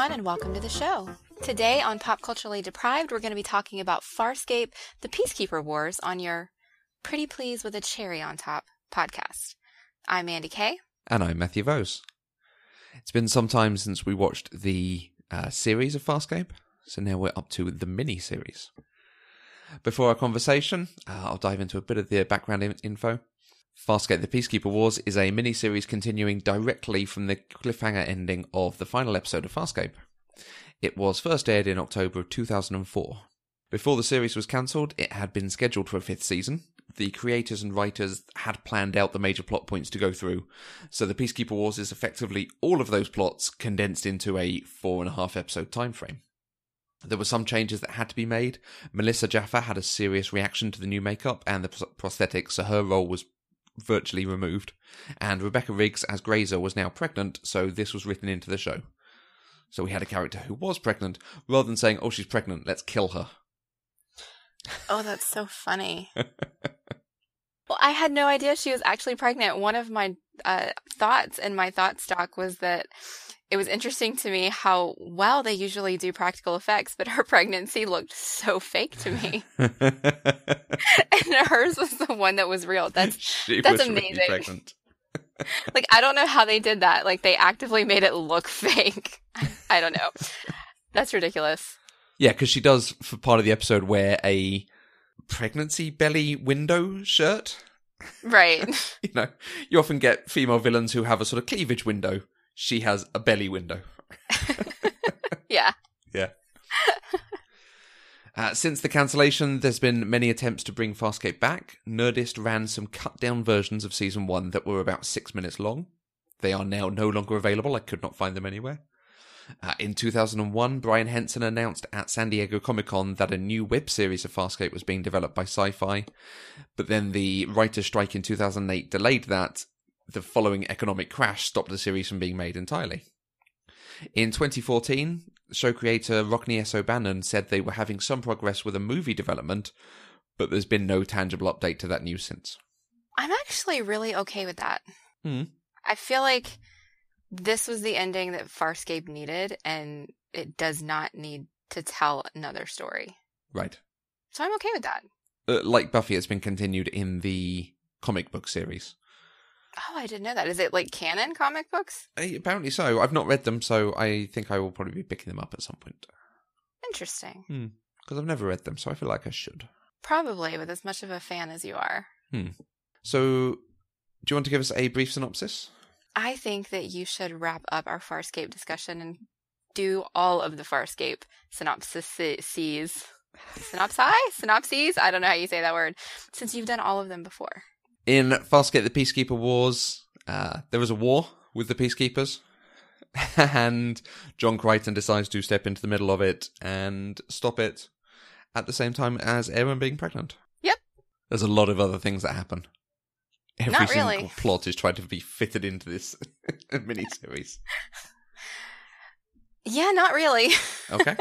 everyone, and welcome to the show. Today on Pop Culturally Deprived, we're going to be talking about Farscape, the Peacekeeper Wars, on your Pretty Please with a Cherry on Top podcast. I'm Andy Kay. And I'm Matthew Vose. It's been some time since we watched the series of Farscape, so now we're up to the mini-series. Before our conversation, I'll dive into a bit of the background info. Farscape, the Peacekeeper Wars is a mini-series continuing directly from the cliffhanger ending of the final episode of Farscape. It was first aired in October of 2004. Before the series was cancelled, it had been scheduled for a 5th season. The creators and writers had planned out the major plot points to go through, so the Peacekeeper Wars is effectively all of those plots condensed into a 4.5 episode timeframe. There were some changes that had to be made. Melissa Jaffer had a serious reaction to the new makeup and the prosthetics, so her role was virtually removed. And Rebecca Riggs as Grayza was now pregnant, so this was written into the show. So we had a character who was pregnant, rather than saying, oh, she's pregnant, let's kill her. Oh, that's so funny. Well, I had no idea she was actually pregnant. One of my thoughts in my thought stock was that it was interesting to me how well they usually do practical effects, but her pregnancy looked so fake to me. And hers was the one that was real. That's amazing. Really like, I don't know how they did that. Like, they actively made it look fake. I don't know. That's ridiculous. Yeah, because she does, for part of the episode, wear a pregnancy belly window shirt. Right. You know, you often get female villains who have a sort of cleavage window. She has a belly window. Yeah. Yeah. Since the cancellation, there's been many attempts to bring Farscape back. Nerdist ran some cut-down versions of Season 1 that were about 6 minutes long. They are now no longer available. I could not find them anywhere. In 2001, Brian Henson announced at San Diego Comic-Con that a new web series of Farscape was being developed by Sci-Fi, but then the writer's strike in 2008 delayed that. The following economic crash stopped the series from being made entirely. In 2014, show creator Rockne S. O'Bannon said they were having some progress with a movie development, but there's been no tangible update to that news since. I'm actually really okay with that. Mm. I feel like this was the ending that Farscape needed, and it does not need to tell another story. Right. So I'm okay with that. Like Buffy, it's been continued in the comic book series. Oh, I didn't know that. Is it like canon comic books? Apparently so. I've not read them, so I think I will probably be picking them up at some point. Interesting. Because I've never read them, so I feel like I should. Probably, with as much of a fan as you are. So, do you want to give us a brief synopsis? I think that you should wrap up our Farscape discussion and do all of the Farscape synopsises. Synopsi? Synopses? I don't know how you say that word. Since you've done all of them before. In Farscape, the Peacekeeper Wars, there was a war with the Peacekeepers, and John Crichton decides to step into the middle of it and stop it at the same time as Aeryn being pregnant. Yep. There's a lot of other things that happen. Every Not really. Single plot is trying to be fitted into this miniseries. Yeah, not really. Okay.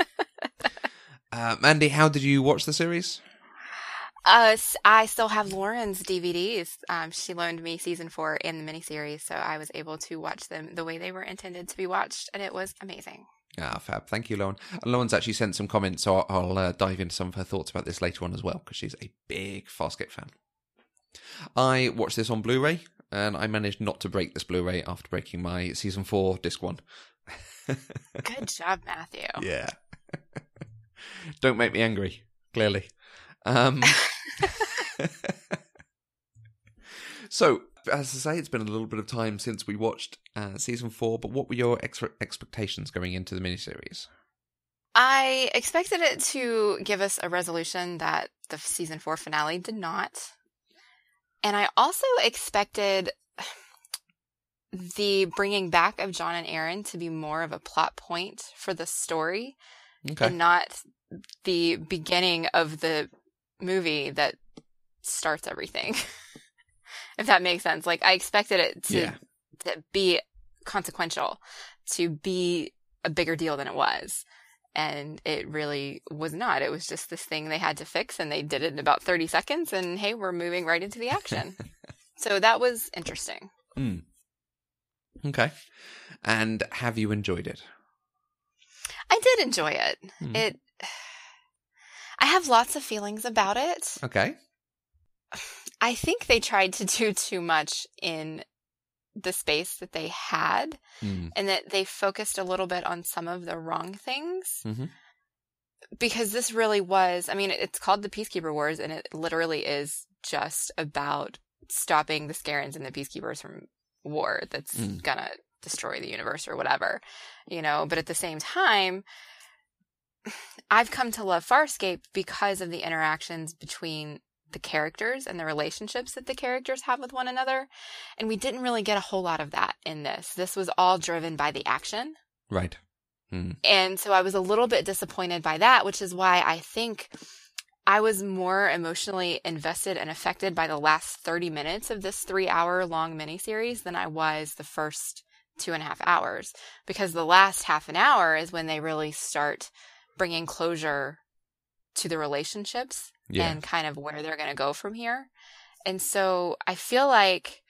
Mandy, how did you watch the series? I still have Lauren's DVDs. She loaned me season 4 and the miniseries, so I was able to watch them the way they were intended to be watched, and it was amazing. Ah, fab. Thank you, Lauren. And Lauren's actually sent some comments, so I'll dive into some of her thoughts about this later on as well, because she's a big Farscape fan. I watched this on Blu-ray, and I managed not to break this Blu-ray after breaking my season 4 disc 1. Good job, Matthew. Yeah. Don't make me angry, clearly. So, as I say, it's been a little bit of time since we watched season 4, but what were your expectations going into the miniseries? I expected it to give us a resolution that the season 4 finale did not. And I also expected the bringing back of John and Aeryn to be more of a plot point for the story, and not the beginning of the movie that starts everything. If that makes sense. Like, I expected it to be consequential, to be a bigger deal than it was, and it really was not. It was just this thing they had to fix, and they did it in about 30 seconds, and hey, we're moving right into the action. So that was interesting. Okay. And have you enjoyed it? I did enjoy it. I have lots of feelings about it. Okay. I think they tried to do too much in the space that they had, and that they focused a little bit on some of the wrong things. Mm-hmm. Because this really was, I mean, it's called the Peacekeeper Wars, and it literally is just about stopping the Scarrans and the Peacekeepers from war that's gonna destroy the universe or whatever, you know. But at the same time, I've come to love Farscape because of the interactions between the characters and the relationships that the characters have with one another. And we didn't really get a whole lot of that in this. This was all driven by the action. Right. And so I was a little bit disappointed by that, which is why I think I was more emotionally invested and affected by the last 30 minutes of this 3-hour long miniseries than I was the first 2.5 hours, because the last half an hour is when they really start bringing closure to the relationships and kind of where they're going to go from here. And so I feel like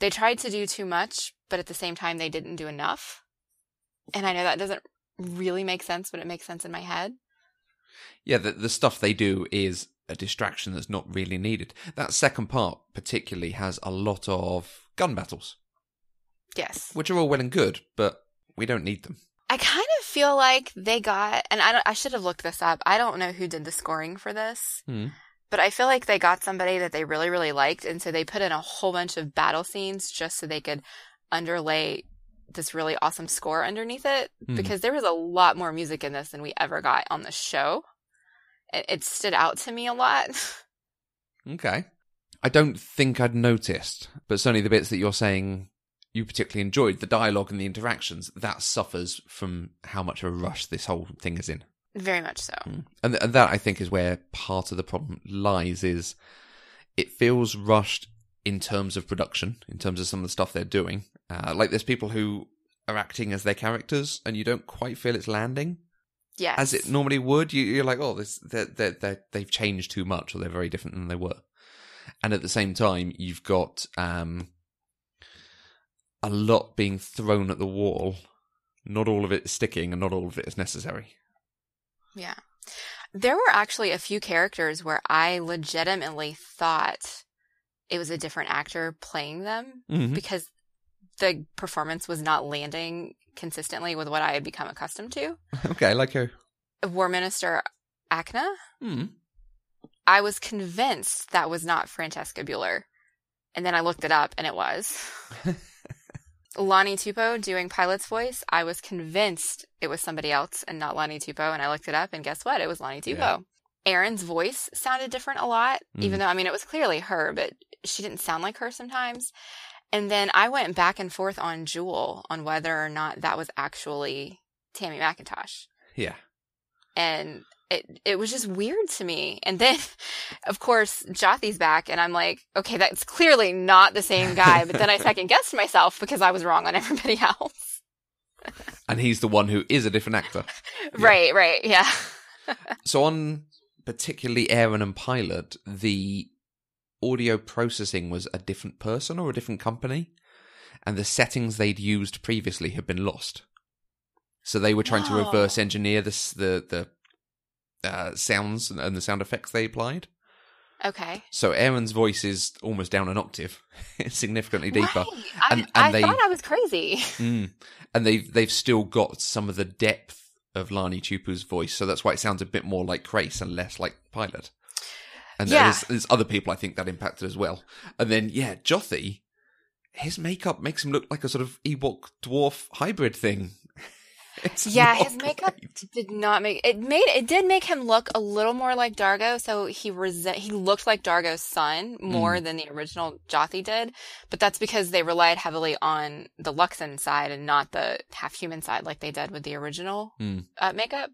they tried to do too much, but at the same time, they didn't do enough. And I know that doesn't really make sense, but it makes sense in my head. Yeah, the stuff they do is a distraction that's not really needed. That second part particularly has a lot of gun battles. Yes. Which are all well and good, but we don't need them. I kind of feel like they got, and I should have looked this up. I don't know who did the scoring for this, but I feel like they got somebody that they really, really liked. And so they put in a whole bunch of battle scenes just so they could underlay this really awesome score underneath it, because there was a lot more music in this than we ever got on the show. It stood out to me a lot. Okay. I don't think I'd noticed, but certainly the bits that you're saying you particularly enjoyed, the dialogue and the interactions, that suffers from how much of a rush this whole thing is in. Very much so. And that, I think, is where part of the problem lies, is it feels rushed in terms of production, in terms of some of the stuff they're doing. Like, there's people who are acting as their characters, and you don't quite feel it's landing as it normally would. You're like, oh, they've changed too much, or they're very different than they were. And at the same time, you've got a lot being thrown at the wall. Not all of it is sticking, and not all of it is necessary. Yeah. There were actually a few characters where I legitimately thought it was a different actor playing them, because the performance was not landing consistently with what I had become accustomed to. Okay, like who? War Minister Akna. I was convinced that was not Francesca Bueller. And then I looked it up, and it was. Lani Tupu doing Pilot's voice. I was convinced it was somebody else and not Lani Tupu, and I looked it up, and guess what? It was Lani Tupu. Yeah. Erin's voice sounded different a lot, even though, I mean, it was clearly her, but she didn't sound like her sometimes. And then I went back and forth on Jewel on whether or not that was actually Tammy McIntosh. Yeah. And it was just weird to me. And then, of course, Jothee's back, and I'm like, okay, that's clearly not the same guy. But then I second-guessed myself because I was wrong on everybody else. And he's the one who is a different actor. Yeah. Right, yeah. So on particularly Aeryn and Pilot, the audio processing was a different person or a different company, and the settings they'd used previously had been lost. So they were trying to reverse engineer the sounds and the sound effects they applied. Okay. So Erin's voice is almost down an octave. It's significantly deeper. Right. And I thought I was crazy. And they've still got some of the depth of Lani Tupu's voice, so that's why it sounds a bit more like Grace and less like Pilot. And there's other people I think that impacted as well. And then, Jothee, his makeup makes him look like a sort of Ewok dwarf hybrid thing. His makeup did not make it. It did make him look a little more like D'Argo. So he looked like Dargo's son more than the original Jothee did. But that's because they relied heavily on the Luxan side and not the half human side like they did with the original makeup.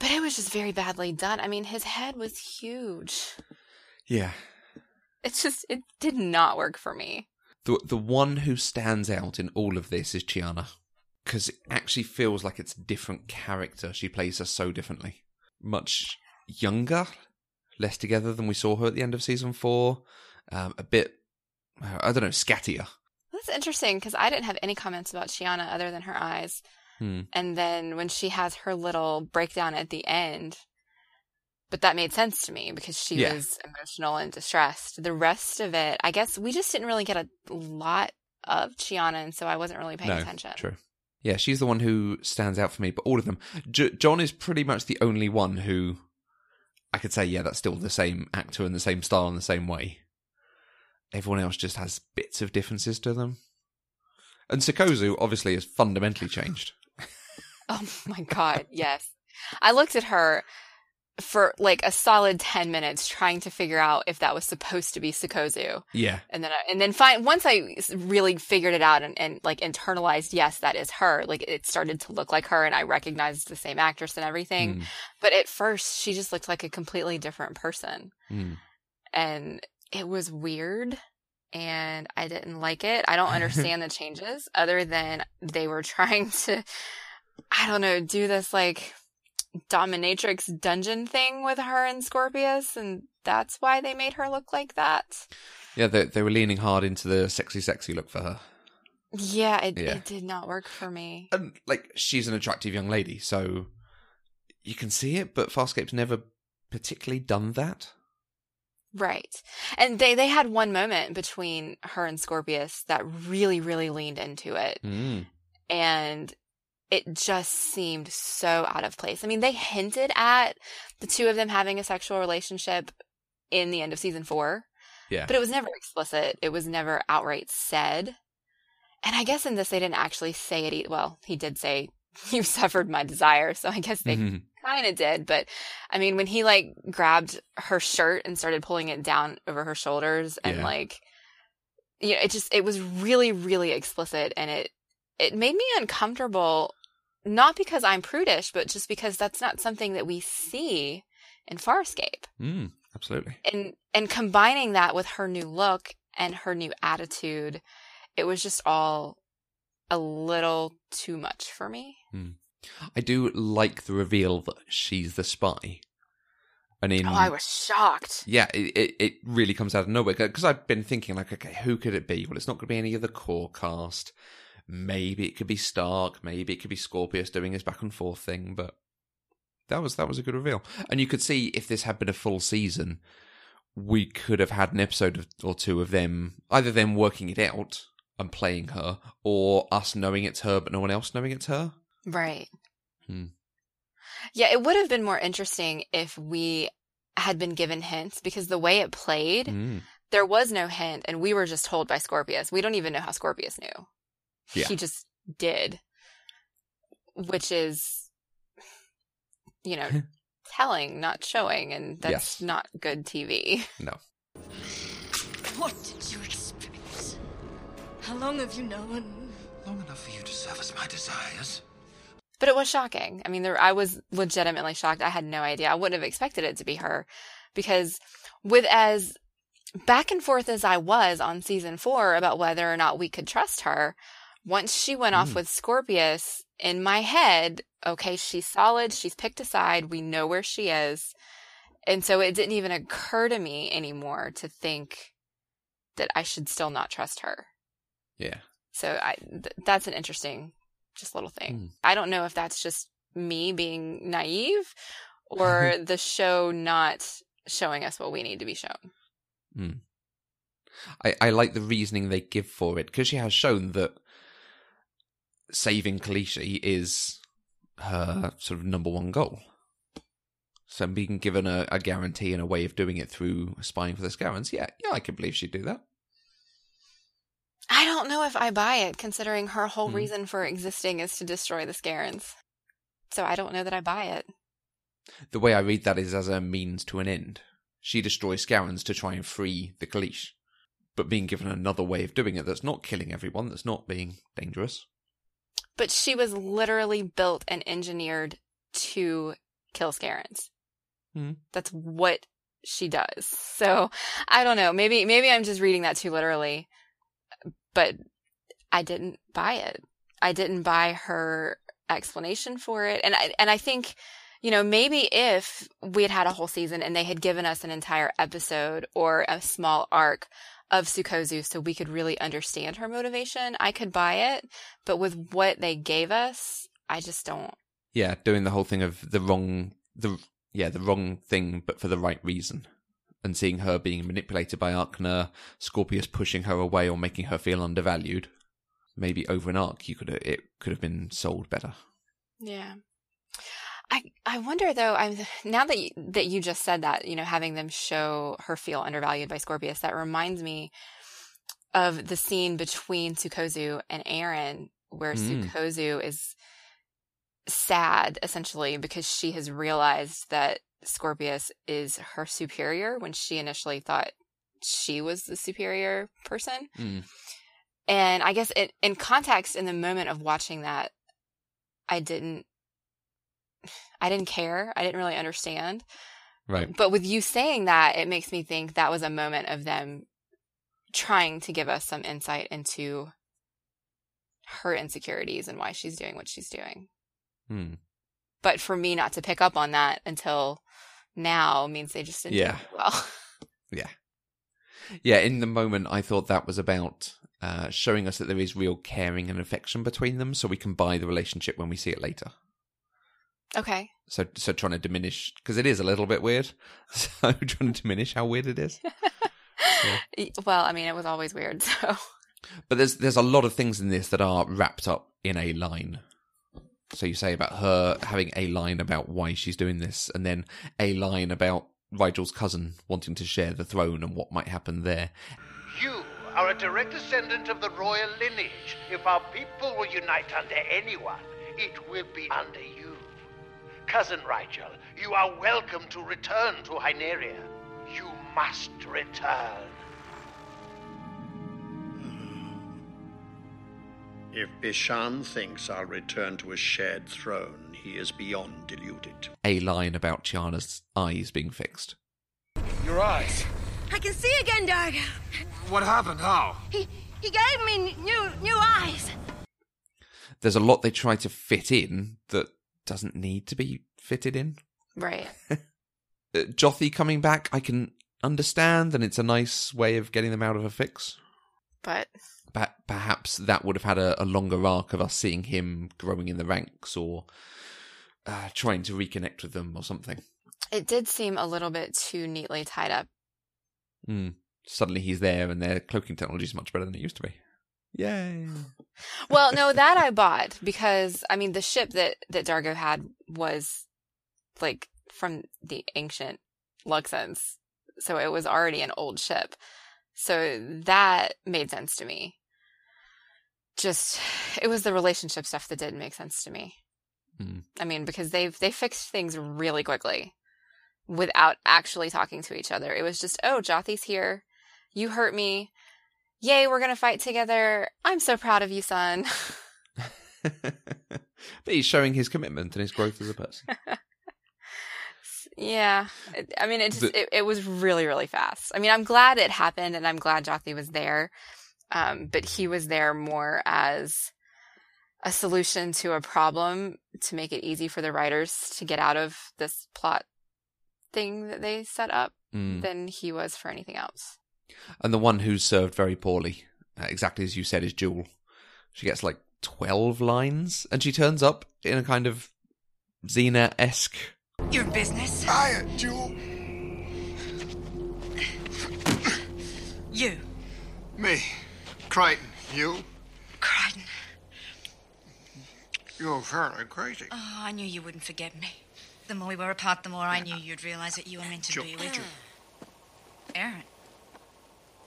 But it was just very badly done. I mean, his head was huge. Yeah. It's just, it did not work for me. The one who stands out in all of this is Chiana, because it actually feels like it's a different character. She plays her so differently. Much younger, less together than we saw her at the end of season 4. A bit, I don't know, scattier. That's interesting, because I didn't have any comments about Chiana other than her eyes. And then when she has her little breakdown at the end, but that made sense to me because she was emotional and distressed. The rest of it, I guess we just didn't really get a lot of Chiana, and so I wasn't really paying attention. True. Yeah, she's the one who stands out for me, but all of them. John is pretty much the only one who I could say, yeah, that's still the same actor and the same style and the same way. Everyone else just has bits of differences to them. And Sikozu, obviously, has fundamentally changed. Oh, my God, yes. I looked at her for, like, a solid 10 minutes trying to figure out if that was supposed to be Sikozu. Yeah. And then once I really figured it out and like, internalized, yes, that is her, like, it started to look like her and I recognized the same actress and everything. But at first, she just looked like a completely different person. And it was weird. And I didn't like it. I don't understand the changes other than they were trying to, I don't know, do this like dominatrix dungeon thing with her and Scorpius. And that's why they made her look like that. Yeah, they were leaning hard into the sexy, sexy look for her. Yeah, it did not work for me. And like, she's an attractive young lady, so you can see it, but Farscape's never particularly done that. Right. And they had one moment between her and Scorpius that really, really leaned into it. And it just seemed so out of place. I mean, they hinted at the two of them having a sexual relationship in the end of season 4. Yeah. But it was never explicit. It was never outright said. And I guess in this, they didn't actually say it. Well, he did say, "You've suffered my desire." So I guess they... kind of did, but I mean, when he like grabbed her shirt and started pulling it down over her shoulders and like, you know, it was really, really explicit, and it made me uncomfortable, not because I'm prudish, but just because that's not something that we see in Farscape. Absolutely. And combining that with her new look and her new attitude, it was just all a little too much for me. I do like the reveal that she's the spy. And in, I was shocked. Yeah, it really comes out of nowhere. Because I've been thinking, like, okay, who could it be? Well, it's not going to be any of the core cast. Maybe it could be Stark. Maybe it could be Scorpius doing his back and forth thing. But that was a good reveal. And you could see if this had been a full season, we could have had an episode or two of them, either them working it out and playing her, or us knowing it's her but no one else knowing it's her. Right. Yeah, it would have been more interesting if we had been given hints, because the way it played, there was no hint, and we were just told by Scorpius. We don't even know how Scorpius knew. Yeah. He just did, which is, you know, telling, not showing, and that's not good TV. No. What did you expect? How long have you known? Long enough for you to service my desires. But it was shocking. I mean, I was legitimately shocked. I had no idea. I wouldn't have expected it to be her, because with as back and forth as I was on season 4 about whether or not we could trust her, once she went off with Scorpius, in my head, okay, she's solid. She's picked a side. We know where she is. And so it didn't even occur to me anymore to think that I should still not trust her. Yeah. So that's an interesting just little thing. I don't know if that's just me being naive or the show not showing us what we need to be shown. I like the reasoning they give for it, because she has shown that saving Khaleesi is her sort of number one goal. So being given a guarantee and a way of doing it through spying for the Scarrans, yeah, I can believe she'd do that. I don't know if I buy it, considering her whole reason for existing is to destroy the Scarrans. So I don't know that I buy it. The way I read that is as a means to an end. She destroys Scarrans to try and free the Khaleesi, but being given another way of doing it that's not killing everyone, that's not being dangerous. But she was literally built and engineered to kill Scarrans. That's what she does. So I don't know. Maybe I'm just reading that too literally. But I didn't buy it. I didn't buy her explanation for it. And I think, you know, maybe if we had had a whole season and they had given us an entire episode or a small arc of Sikozu so we could really understand her motivation, I could buy it. But with what they gave us, I just don't. Yeah, doing the whole thing of the wrong thing, but for the right reason. And seeing her being manipulated by Arkner, Scorpius pushing her away or making her feel undervalued. Maybe over an arc, it could have been sold better. Yeah. I wonder though. Now that you just said that, you know, having them show her feel undervalued by Scorpius, that reminds me of the scene between Sikozu and Aeryn, where Sikozu is sad essentially because she has realized that Scorpius is her superior when she initially thought she was the superior person. Mm. And I guess in context, in the moment of watching that, I didn't care. I didn't really understand. Right. But with you saying that, it makes me think that was a moment of them trying to give us some insight into her insecurities and why she's doing what she's doing. Hmm. But for me not to pick up on that until now means they just didn't do it well. Yeah. Yeah, in the moment, I thought that was about showing us that there is real caring and affection between them, so we can buy the relationship when we see it later. Okay. So trying to diminish, because it is a little bit weird, so trying to diminish how weird it is. Yeah. Well, I mean, it was always weird, so. But there's a lot of things in this that are wrapped up in a line. So you say about her having a line about why she's doing this, and then a line about Rigel's cousin wanting to share the throne and what might happen there. You are a direct descendant of the royal lineage. If our people will unite under anyone, it will be under you. Cousin Rigel, you are welcome to return to Hyneria. You must return. If Bishan thinks I'll return to a shared throne, he is beyond deluded. A line about Chiana's eyes being fixed. Your eyes. I can see again, D'Argo. What happened? How? He gave me new eyes. There's a lot they try to fit in that doesn't need to be fitted in. Right. Jothee coming back, I can understand, and it's a nice way of getting them out of a fix. But perhaps that would have had a longer arc of us seeing him growing in the ranks or trying to reconnect with them or something. It did seem a little bit too neatly tied up. Mm. Suddenly he's there and their cloaking technology is much better than it used to be. Yay! Well, no, that I bought because, I mean, the ship that D'Argo had was, like, from the ancient Luxans. So it was already an old ship. So that made sense to me. Just, it was the relationship stuff that didn't make sense to me. Mm. I mean, because they fixed things really quickly without actually talking to each other. It was just, oh, Jothee's here. You hurt me. Yay, we're going to fight together. I'm so proud of you, son. But he's showing his commitment and his growth as a person. Yeah. I mean, it was really, really fast. I mean, I'm glad it happened and I'm glad Jothee was there. But he was there more as a solution to a problem to make it easy for the writers to get out of this plot thing that they set up than he was for anything else. And the one who's served very poorly, exactly as you said, is Jewel. She gets like 12 lines, and she turns up in a kind of Xena-esque... Your business? Hiya, Jewel. You. Me. Crichton. You. Crichton. You're fairly crazy. Oh, I knew you wouldn't forget me. The more we were apart, the more I knew you'd realize that you were meant to be with Jewel. Aeryn.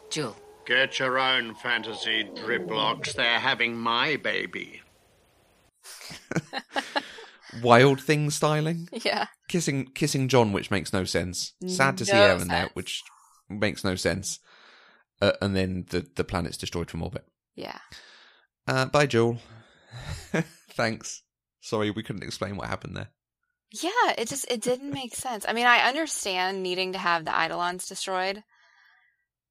Jewel. Get your own fantasy driblocks. They're having my baby. Wild Thing styling. Yeah. Kissing John, which makes no sense. Sad to see Aeryn there, which makes no sense. And then the planet's destroyed from orbit. Yeah. Bye, Jewel. Thanks. Sorry, we couldn't explain what happened there. Yeah, it didn't make sense. I mean, I understand needing to have the Eidolons destroyed,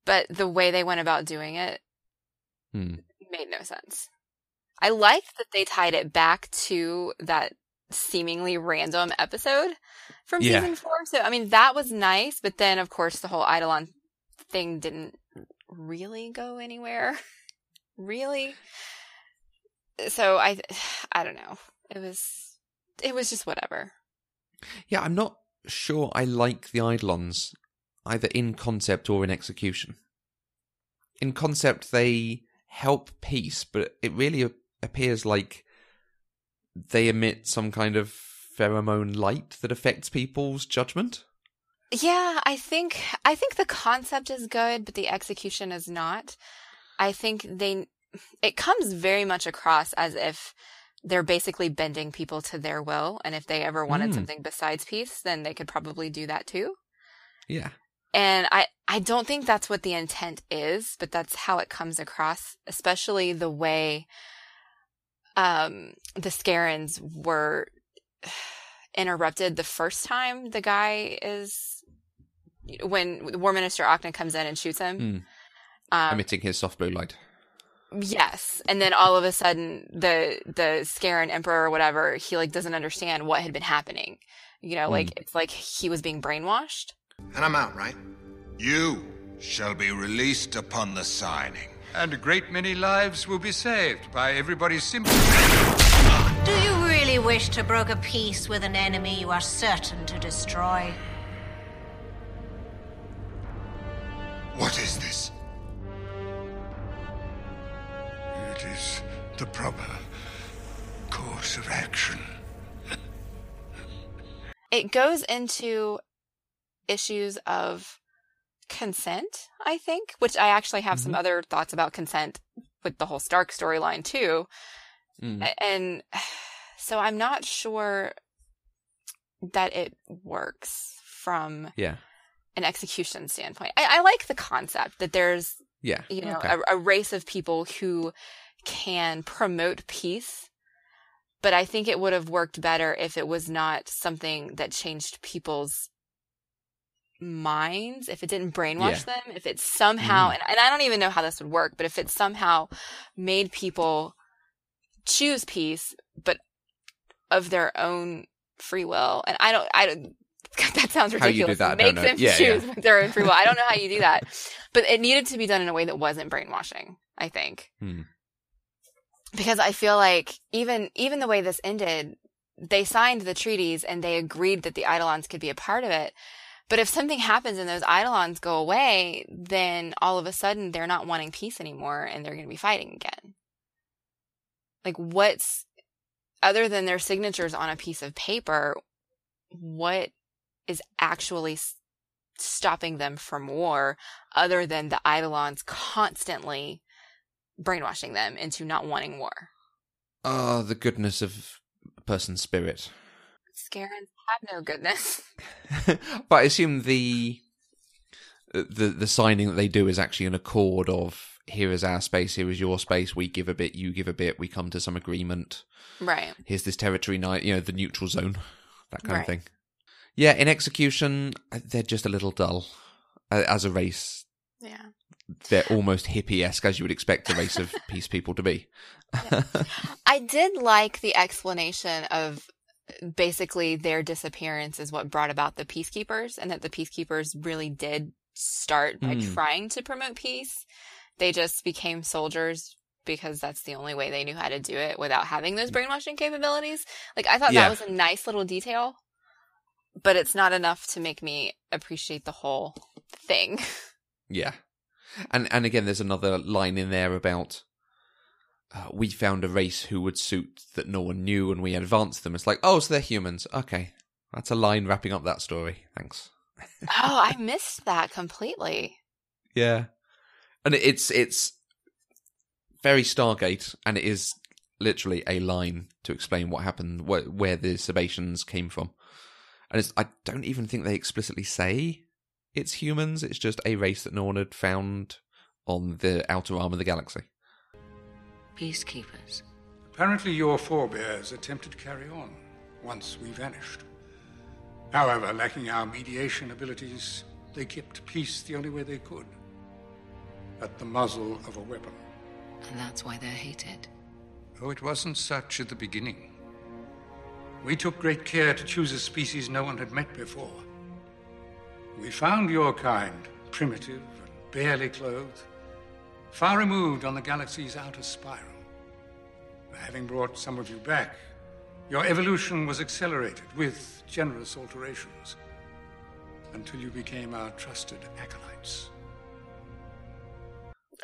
but the way they went about doing it made no sense. I liked that they tied it back to that seemingly random episode from season 4. So, I mean, that was nice, but then, of course, the whole Eidolon thing didn't really go anywhere. Really? So, I don't know. It was just whatever. Yeah, I'm not sure I like the Eidolons, either in concept or in execution. In concept, they help peace, but it really appears like they emit some kind of pheromone light that affects people's judgment. Yeah, I think the concept is good, but the execution is not. I think it comes very much across as if they're basically bending people to their will, and if they ever wanted something besides peace, then they could probably do that too. Yeah. And I don't think that's what the intent is, but that's how it comes across, especially the way the Scarrans were interrupted the first time the guy is... when War Minister Ochna comes in and shoots him. Emitting his soft blue light. Yes, and then all of a sudden the Scarran Emperor or whatever, he like doesn't understand what had been happening. You know, like it's like he was being brainwashed. And I'm out, right? You shall be released upon the signing. And a great many lives will be saved by everybody's simple... Do you really wish to broker peace with an enemy you are certain to destroy? What is this? It is the proper course of action. It goes into... issues of consent, I think, which I actually have some other thoughts about consent with the whole Stark storyline too. And so I'm not sure that it works from an execution standpoint. I like the concept that there's a race of people who can promote peace, but I think it would have worked better if it was not something that changed people's minds, if it didn't brainwash them, if it somehow and I don't even know how this would work, but if it somehow made people choose peace but of their own free will. And I don't that sounds ridiculous. How you do that, make them choose with their own free will. I don't know how you do that. But it needed to be done in a way that wasn't brainwashing, I think. Because I feel like even the way this ended, they signed the treaties and they agreed that the Eidolons could be a part of it. But if something happens and those Eidolons go away, then all of a sudden they're not wanting peace anymore and they're going to be fighting again. Like, what's, other than their signatures on a piece of paper, what is actually stopping them from war other than the Eidolons constantly brainwashing them into not wanting war? Oh, the goodness of a person's spirit. Scarrans have no goodness. But I assume the signing that they do is actually an accord of, here is our space, here is your space, we give a bit, you give a bit, we come to some agreement. Right. Here's this territory, the neutral zone, that kind of thing. Yeah, in execution, they're just a little dull as a race. Yeah. They're almost hippie-esque, as you would expect the race of peace people to be. Yeah. I did like the explanation of... basically their disappearance is what brought about the Peacekeepers, and that the Peacekeepers really did start by trying to promote peace. They just became soldiers because that's the only way they knew how to do it without having those brainwashing capabilities. Like, I thought that was a nice little detail, but it's not enough to make me appreciate the whole thing. Yeah. And again, there's another line in there about we found a race who would suit that no one knew, and we advanced them. It's like, oh, so they're humans. Okay. That's a line wrapping up that story. Thanks. Oh, I missed that completely. Yeah. And it's very Stargate, and it is literally a line to explain what happened, where the Sebastians came from. And I don't even think they explicitly say it's humans. It's just a race that no one had found on the outer arm of the galaxy. Peacekeepers. Apparently your forebears attempted to carry on once we vanished. However, lacking our mediation abilities, they kept peace the only way they could. At the muzzle of a weapon. And that's why they're hated. Oh, it wasn't such at the beginning. We took great care to choose a species no one had met before. We found your kind, primitive and barely clothed, far removed on the galaxy's outer spiral. Having brought some of you back, Your evolution was accelerated with generous alterations until you became our trusted acolytes.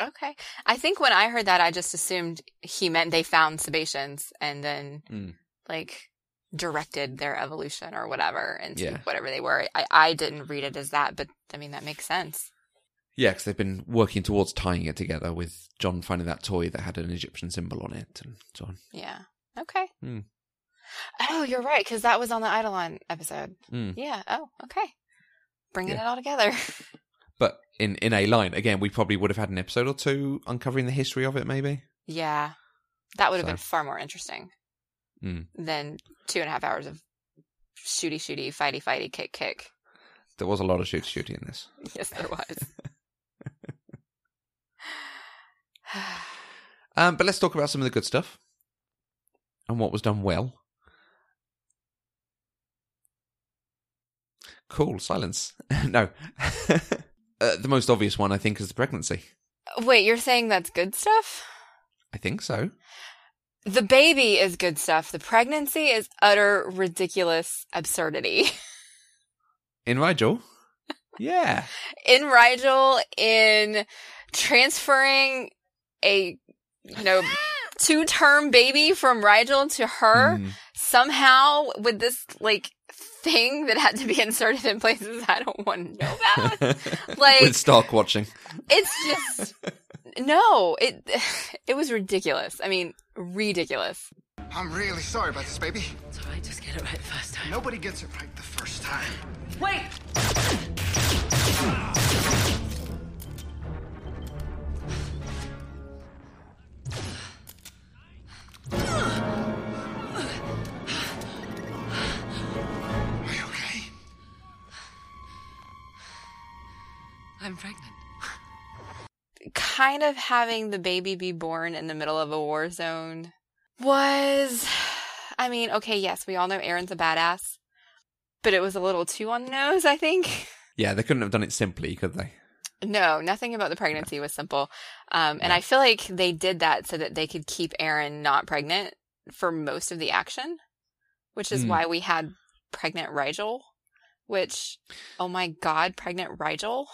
Okay. I think when I heard that, I just assumed he meant they found Sebastians and then, like, directed their evolution or whatever into whatever they were. I didn't read it as that, but, I mean, that makes sense. Yeah, because they've been working towards tying it together with John finding that toy that had an Egyptian symbol on it and so on. Yeah. Okay. Mm. Oh, you're right, because that was on the Eidolon episode. Mm. Yeah. Oh, okay. Bringing it all together. But in a line, again, we probably would have had an episode or two uncovering the history of it, maybe. Yeah. That would have been far more interesting than 2.5 hours of shooty, fighty, kick. There was a lot of shooty in this. Yes, there was. But let's talk about some of the good stuff and what was done well. Cool. Silence. No. The most obvious one, I think, is the pregnancy. Wait, you're saying that's good stuff? I think so. The baby is good stuff. The pregnancy is utter ridiculous absurdity. In Rigel? Yeah. In Rigel, in transferring a, you know, two-term baby from Rigel to her, somehow with this, like, thing that had to be inserted in places I don't want to know about. Like, with Stark watching. It's just... No, it was ridiculous. I mean, ridiculous. I'm really sorry about this, baby. It's all right, just get it right the first time. Nobody gets it right the first time. Wait! Are you okay? I'm pregnant. Kind of having the baby be born in the middle of a war zone was... I mean, okay, yes, we all know Aeryn's a badass. But it was a little too on the nose, I think. Yeah, they couldn't have done it simply, could they? No, nothing about the pregnancy was simple. And I feel like they did that so that they could keep Aeryn not pregnant for most of the action, which is why we had pregnant Rigel, which, oh my God, pregnant Rigel.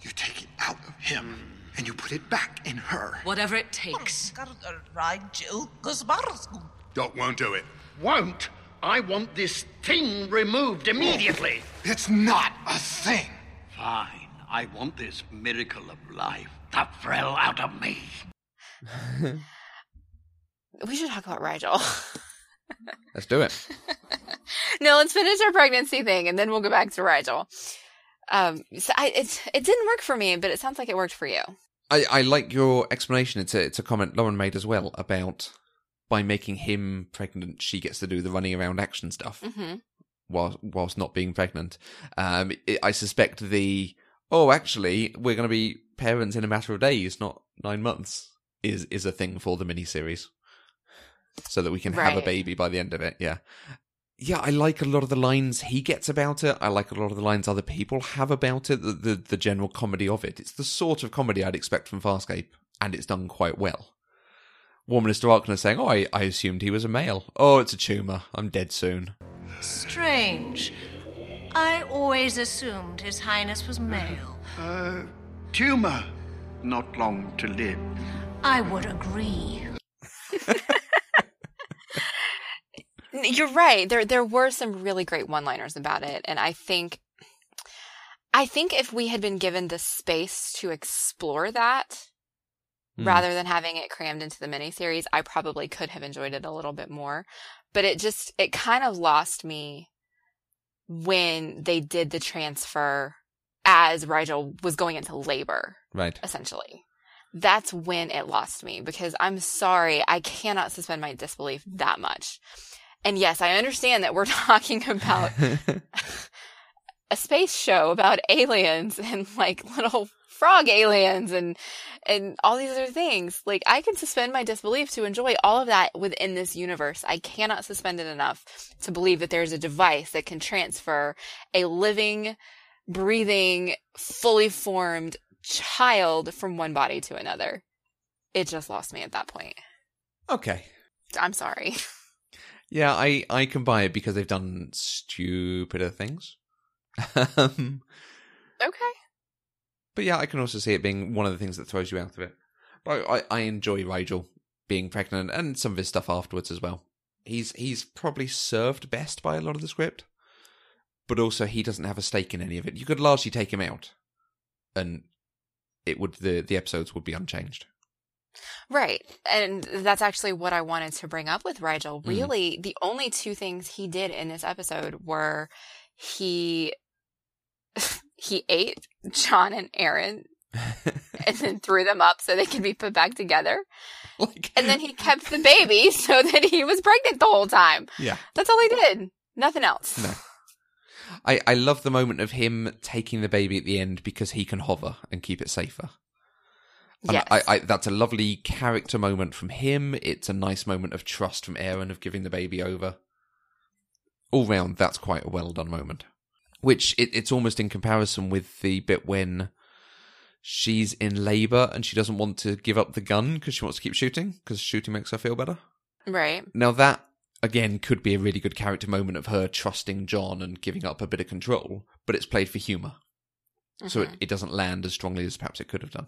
You take it out of him and you put it back in her. Whatever it takes. Rigel, don't won't do it. Won't? I want this thing removed immediately. It's not a thing. Fine. I want this miracle of life to thrill out of me. We should talk about Rigel. Let's do it. No, let's finish our pregnancy thing, and then we'll go back to Rigel. It didn't work for me, but it sounds like it worked for you. I like your explanation. It's a comment Lauren made as well about... By making him pregnant, she gets to do the running around action stuff whilst not being pregnant. I suspect actually, we're going to be parents in a matter of days, not 9 months, is a thing for the miniseries. So that we can have a baby by the end of it, yeah. Yeah, I like a lot of the lines he gets about it. I like a lot of the lines other people have about it, the general comedy of it. It's the sort of comedy I'd expect from Farscape, and it's done quite well. War Minister Arkner saying, "Oh, I assumed he was a male. Oh, it's a tumour. I'm dead soon." Strange. I always assumed His Highness was male. Tumour. Not long to live. I would agree. You're right. There were some really great one-liners about it, and I think if we had been given the space to explore that, rather than having it crammed into the miniseries, I probably could have enjoyed it a little bit more. But it kind of lost me when they did the transfer as Rigel was going into labor, right? Essentially. That's when it lost me, because I'm sorry, I cannot suspend my disbelief that much. And yes, I understand that we're talking about a space show about aliens and, like, little... frog aliens and all these other things. Like, I can suspend my disbelief to enjoy all of that within this universe. I cannot suspend it enough to believe that there's a device that can transfer a living, breathing, fully formed child from one body to another. It just lost me at that point. Okay. I'm sorry. Yeah, I can buy it because they've done stupider things. Okay. But yeah, I can also see it being one of the things that throws you out of it. But I enjoy Rigel being pregnant and some of his stuff afterwards as well. He's probably served best by a lot of the script, but also he doesn't have a stake in any of it. You could largely take him out, and it would the episodes would be unchanged. Right, and that's actually what I wanted to bring up with Rigel. Really, the only two things he did in this episode were he ate John and Aeryn and then threw them up so they could be put back together. And then he kept the baby so that he was pregnant the whole time. Yeah. That's all he did. Nothing else. No. I love the moment of him taking the baby at the end because he can hover and keep it safer. And yes. I that's a lovely character moment from him. It's a nice moment of trust from Aeryn of giving the baby over. All round, that's quite a well-done moment. Which, it's almost in comparison with the bit when she's in labor and she doesn't want to give up the gun because she wants to keep shooting, because shooting makes her feel better. Right. Now that, again, could be a really good character moment of her trusting John and giving up a bit of control, but it's played for humor. Mm-hmm. So it doesn't land as strongly as perhaps it could have done.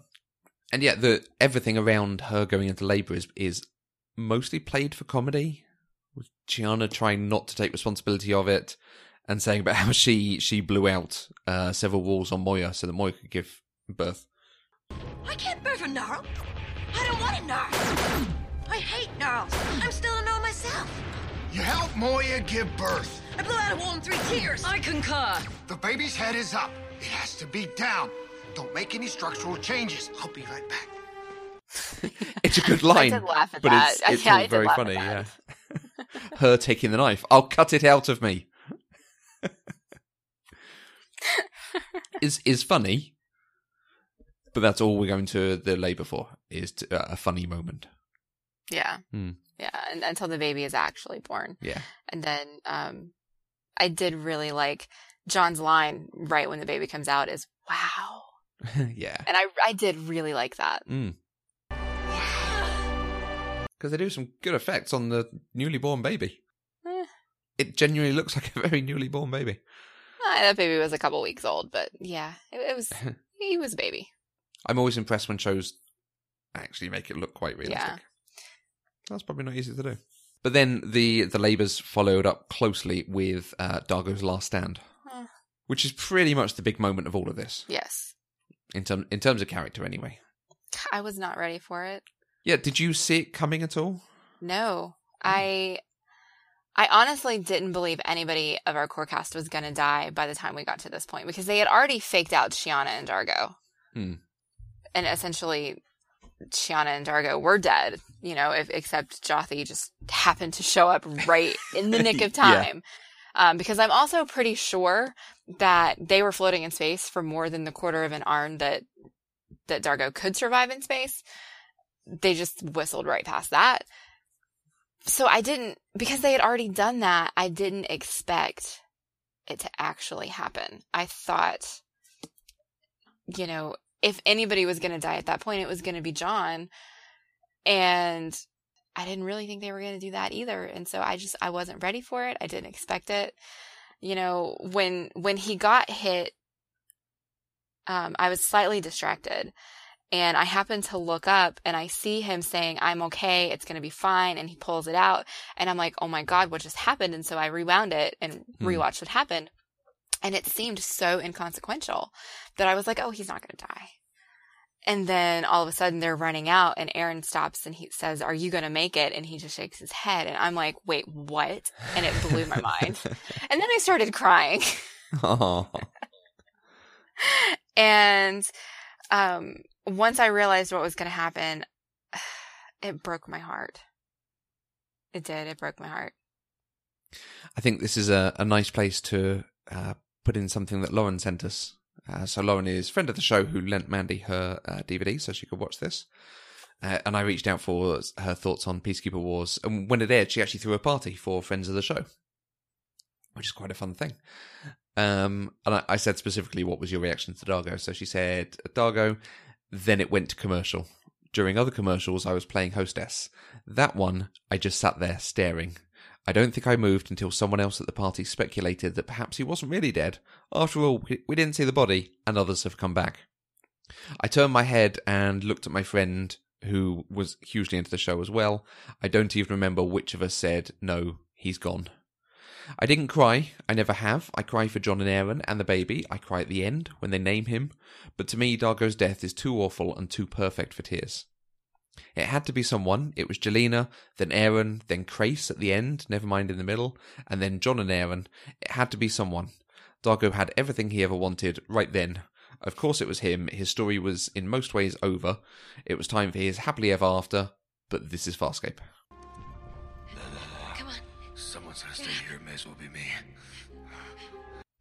And yet, everything around her going into labor is mostly played for comedy, with Chiana trying not to take responsibility of it, and saying about how she blew out several walls on Moya so that Moya could give birth. I can't birth a gnarl. I don't want a gnarl. I hate gnarls. I'm still a gnarl myself. You helped Moya give birth. I blew out a wall in 3 tiers. I concur. The baby's head is up. It has to be down. Don't make any structural changes. I'll be right back. It's a good line. I did laugh at that. It's all very funny. Yeah. Her taking the knife. I'll cut it out of me. is funny, but that's all we're going to the labour for is a funny moment. Yeah, yeah, and until the baby is actually born. Yeah, and then I did really like John's line right when the baby comes out is "Wow." Yeah, and I did really like that. Because they do some good effects on the newly born baby. It genuinely looks like a very newly born baby. That baby was a couple weeks old, but yeah, it was. He was a baby. I'm always impressed when shows actually make it look quite realistic. Yeah. That's probably not easy to do. But then the labours followed up closely with D'Argo's last stand, which is pretty much the big moment of all of this. Yes. In terms of character, anyway. I was not ready for it. Yeah, did you see it coming at all? No, I honestly didn't believe anybody of our core cast was going to die by the time we got to this point because they had already faked out Chiana and D'Argo. And essentially, Chiana and D'Argo were dead, you know, except Jothee just happened to show up right in the nick of time. Yeah. Because I'm also pretty sure that they were floating in space for more than the quarter of an hour that D'Argo could survive in space. They just whistled right past that. So because they had already done that, I didn't expect it to actually happen. I thought, you know, if anybody was going to die at that point, it was going to be John. And I didn't really think they were going to do that either. And so I wasn't ready for it. I didn't expect it. You know, when he got hit, I was slightly distracted. And I happen to look up and I see him saying, "I'm okay, it's going to be fine." And he pulls it out. And I'm like, oh my God, what just happened? And so I rewound it and rewatched what happened. And it seemed so inconsequential that I was like, oh, he's not going to die. And then all of a sudden they're running out and Aeryn stops and he says, "Are you going to make it?" And he just shakes his head. And I'm like, wait, what? And it blew my mind. And then I started crying. Oh. And once I realized what was going to happen, it broke my heart. It did. It broke my heart. I think this is a nice place to put in something that Lauren sent us. So Lauren is a friend of the show who lent Mandy her DVD so she could watch this. And I reached out for her thoughts on Peacekeeper Wars. And when it aired, she actually threw a party for friends of the show, which is quite a fun thing. And I said specifically, what was your reaction to D'Argo? So she said, "D'Argo. Then it went to commercial. During other commercials, I was playing hostess. That one, I just sat there staring. I don't think I moved until someone else at the party speculated that perhaps he wasn't really dead. After all, we didn't see the body, and others have come back. I turned my head and looked at my friend, who was hugely into the show as well. I don't even remember which of us said, no, he's gone. I didn't cry. I never have. I cry for John and Aeryn and the baby. I cry at the end, when they name him. But to me, D'Argo's death is too awful and too perfect for tears. It had to be someone. It was Jelena, then Aeryn, then Crace at the end, never mind in the middle, and then John and Aeryn. It had to be someone. D'Argo had everything he ever wanted right then. Of course it was him. His story was in most ways over. It was time for his happily ever after, but this is Farscape. Come on. Someone's gonna stay here. It may as well be me.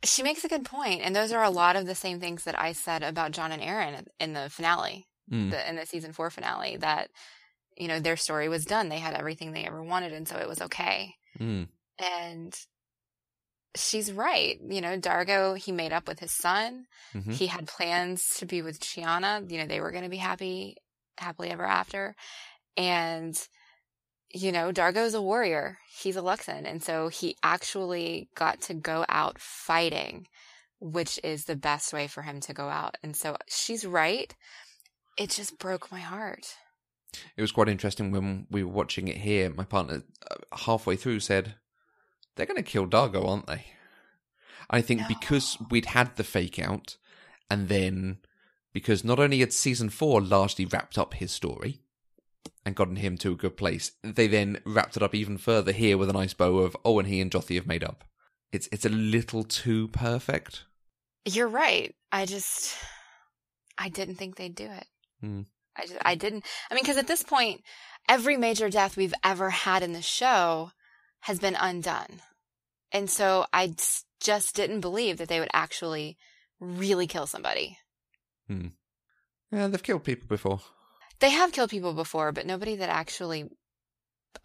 She makes a good point, and those are a lot of the same things that I said about John and Aeryn in the finale. In the season 4 finale, that, you know, their story was done. They had everything they ever wanted, and so it was okay. And she's right. You know, D'Argo, he made up with his son. He had plans to be with Chiana. You know, they were going to be happily ever after. And, you know, Dargo's a warrior. He's a Luxan. And so he actually got to go out fighting, which is the best way for him to go out. And so she's right. It just broke my heart. It was quite interesting when we were watching it here. My partner, halfway through, said, they're going to kill D'Argo, aren't they? I think because we'd had the fake out, and then because not only had season 4 largely wrapped up his story and gotten him to a good place, they then wrapped it up even further here with a nice bow of, oh, and he and Jothee have made up. It's a little too perfect. You're right. I didn't think they'd do it. Because at this point, every major death we've ever had in the show has been undone. And so I just didn't believe that they would actually really kill somebody. Yeah, they've killed people before. They have killed people before, but nobody that actually...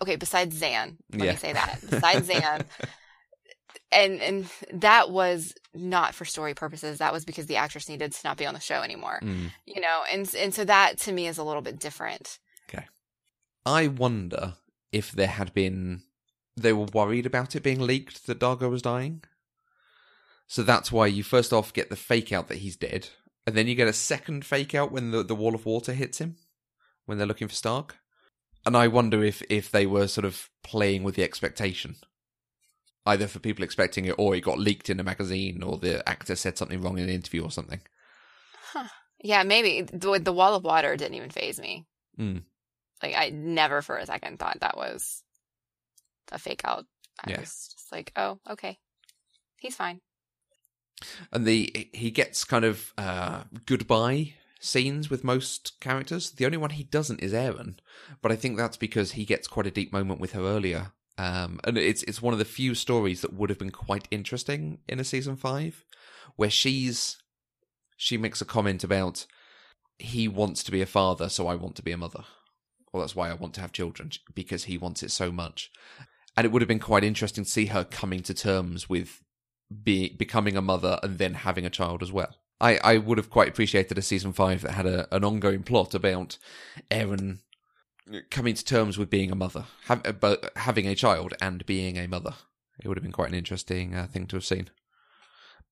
Okay, besides Zhaan. Let me say that. Besides Zhaan. And that was not for story purposes. That was because the actress needed to not be on the show anymore, you know? And so that to me is a little bit different. Okay. I wonder if they were worried about it being leaked that D'Argo was dying. So that's why you first off get the fake out that he's dead. And then you get a second fake out when the wall of water hits him, when they're looking for Stark. And I wonder if they were sort of playing with the expectation, either for people expecting it, or it got leaked in a magazine, or the actor said something wrong in an interview or something. Yeah, maybe. The wall of water didn't even faze me. Like, I never for a second thought that was a fake out. I was just like, oh, okay. He's fine. And he gets kind of goodbye scenes with most characters. The only one he doesn't is Aeryn, but I think that's because he gets quite a deep moment with her earlier. And it's one of the few stories that would have been quite interesting in a season 5, where she makes a comment about, he wants to be a father, so I want to be a mother. Or that's why I want to have children, because he wants it so much. And it would have been quite interesting to see her coming to terms with becoming a mother and then having a child as well. I would have quite appreciated a season 5 that had an ongoing plot about Aeryn coming to terms with being a mother, having a child and being a mother. It would have been quite an interesting thing to have seen.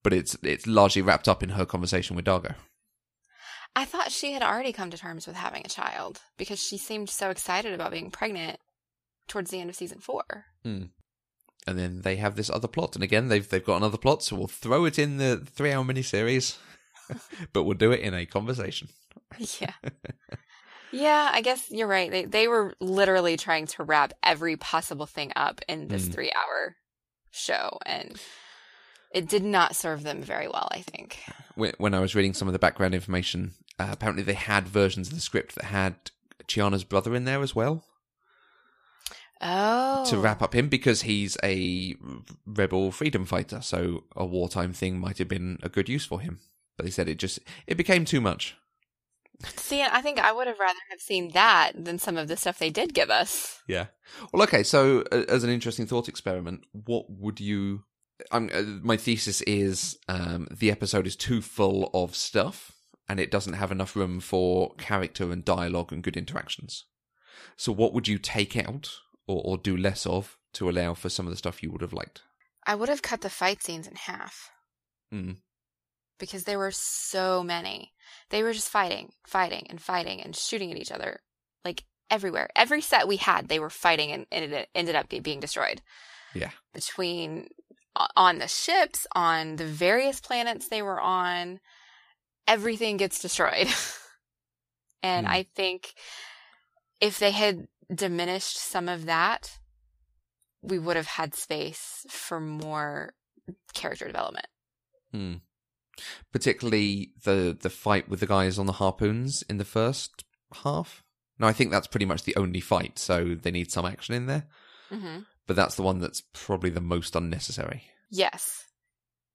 But it's largely wrapped up in her conversation with D'Argo. I thought she had already come to terms with having a child, because she seemed so excited about being pregnant towards the end of season 4. And then they have this other plot. And again, they've got another plot, so we'll throw it in the 3-hour miniseries, but we'll do it in a conversation. Yeah. Yeah, I guess you're right. They were literally trying to wrap every possible thing up in this 3-hour show, and it did not serve them very well, I think. When I was reading some of the background information, apparently they had versions of the script that had Chiana's brother in there as well. Oh. To wrap up him, because he's a rebel freedom fighter, so a wartime thing might have been a good use for him. But they said it became too much. See, I think I would have rather have seen that than some of the stuff they did give us. Yeah. Well, okay, so as an interesting thought experiment, what would you... my thesis is the episode is too full of stuff, and it doesn't have enough room for character and dialogue and good interactions. So what would you take out or do less of to allow for some of the stuff you would have liked. I would have cut the fight scenes in half. Mm. Because there were so many. They were just fighting and shooting at each other. Like, everywhere. Every set we had, they were fighting and it ended up being destroyed. Yeah. Between... on the ships, on the various planets they were on, everything gets destroyed. And I think if they had diminished some of that, we would have had space for more character development. Mm. Particularly the fight with the guys on the harpoons in the first half. No, I think that's pretty much the only fight, so they need some action in there. Mm-hmm. But that's the one that's probably the most unnecessary. Yes.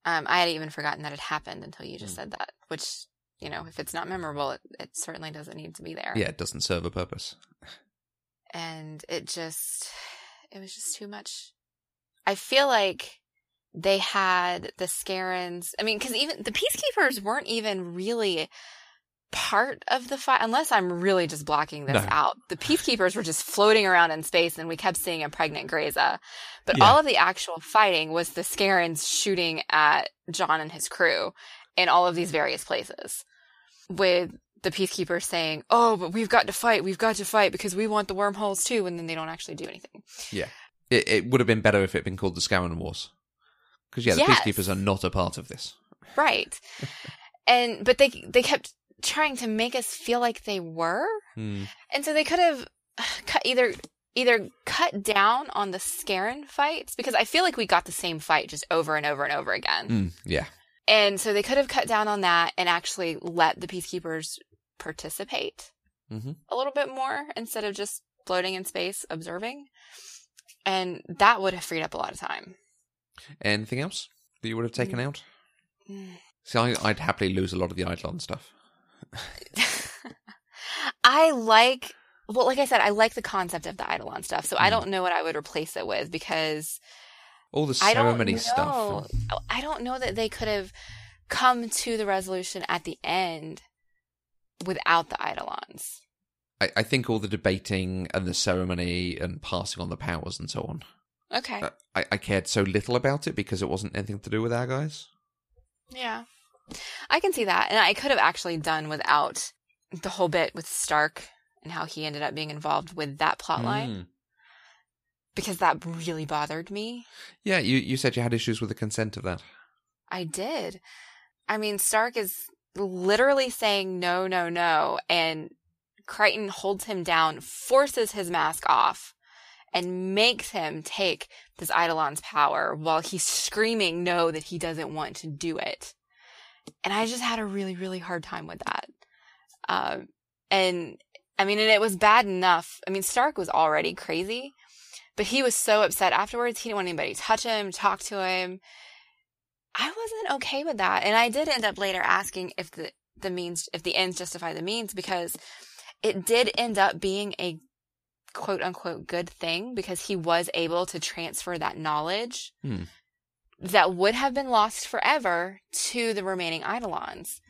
I had even forgotten that it happened until you just said that. Which, you know, if it's not memorable, it certainly doesn't need to be there. Yeah, it doesn't serve a purpose. And it was just too much. I feel like they had the Scarrans. I mean, because even the Peacekeepers weren't even really part of the fight, unless I'm really just blocking this out. The Peacekeepers were just floating around in space and we kept seeing a pregnant Grayza. But all of the actual fighting was the Scarrans shooting at John and his crew in all of these various places. With the Peacekeepers saying, oh, but we've got to fight because we want the wormholes too, and then they don't actually do anything. Yeah. It would have been better if it had been called the Scarran Wars. Because Peacekeepers are not a part of this. Right. But they kept trying to make us feel like they were. Mm. And so they could have either cut down on the Scarran fights, because I feel like we got the same fight just over and over and over again. Mm. Yeah. And so they could have cut down on that and actually let the Peacekeepers participate a little bit more instead of just floating in space observing. And that would have freed up a lot of time. Anything else that you would have taken out? Mm. See, I'd happily lose a lot of the Eidolon stuff. I like the concept of the Eidolon stuff, so I don't know what I would replace it with, because all the ceremony stuff. I don't know that they could have come to the resolution at the end without the Eidolons. I think all the debating and the ceremony and passing on the powers and so on. Okay. I cared so little about it because it wasn't anything to do with our guys. Yeah. I can see that. And I could have actually done without the whole bit with Stark and how he ended up being involved with that plotline. Mm. Because that really bothered me. Yeah, you said you had issues with the consent of that. I did. I mean, Stark is literally saying no, no, no. And Crichton holds him down, forces his mask off, and makes him take this Eidolon's power while he's screaming no that he doesn't want to do it. And I just had a really, really hard time with that. And it was bad enough. I mean, Stark was already crazy, but he was so upset afterwards. He didn't want anybody to touch him, talk to him. I wasn't okay with that. And I did end up later asking if if the ends justify the means, because it did end up being a quote unquote good thing, because he was able to transfer that knowledge that would have been lost forever to the remaining Eidolons.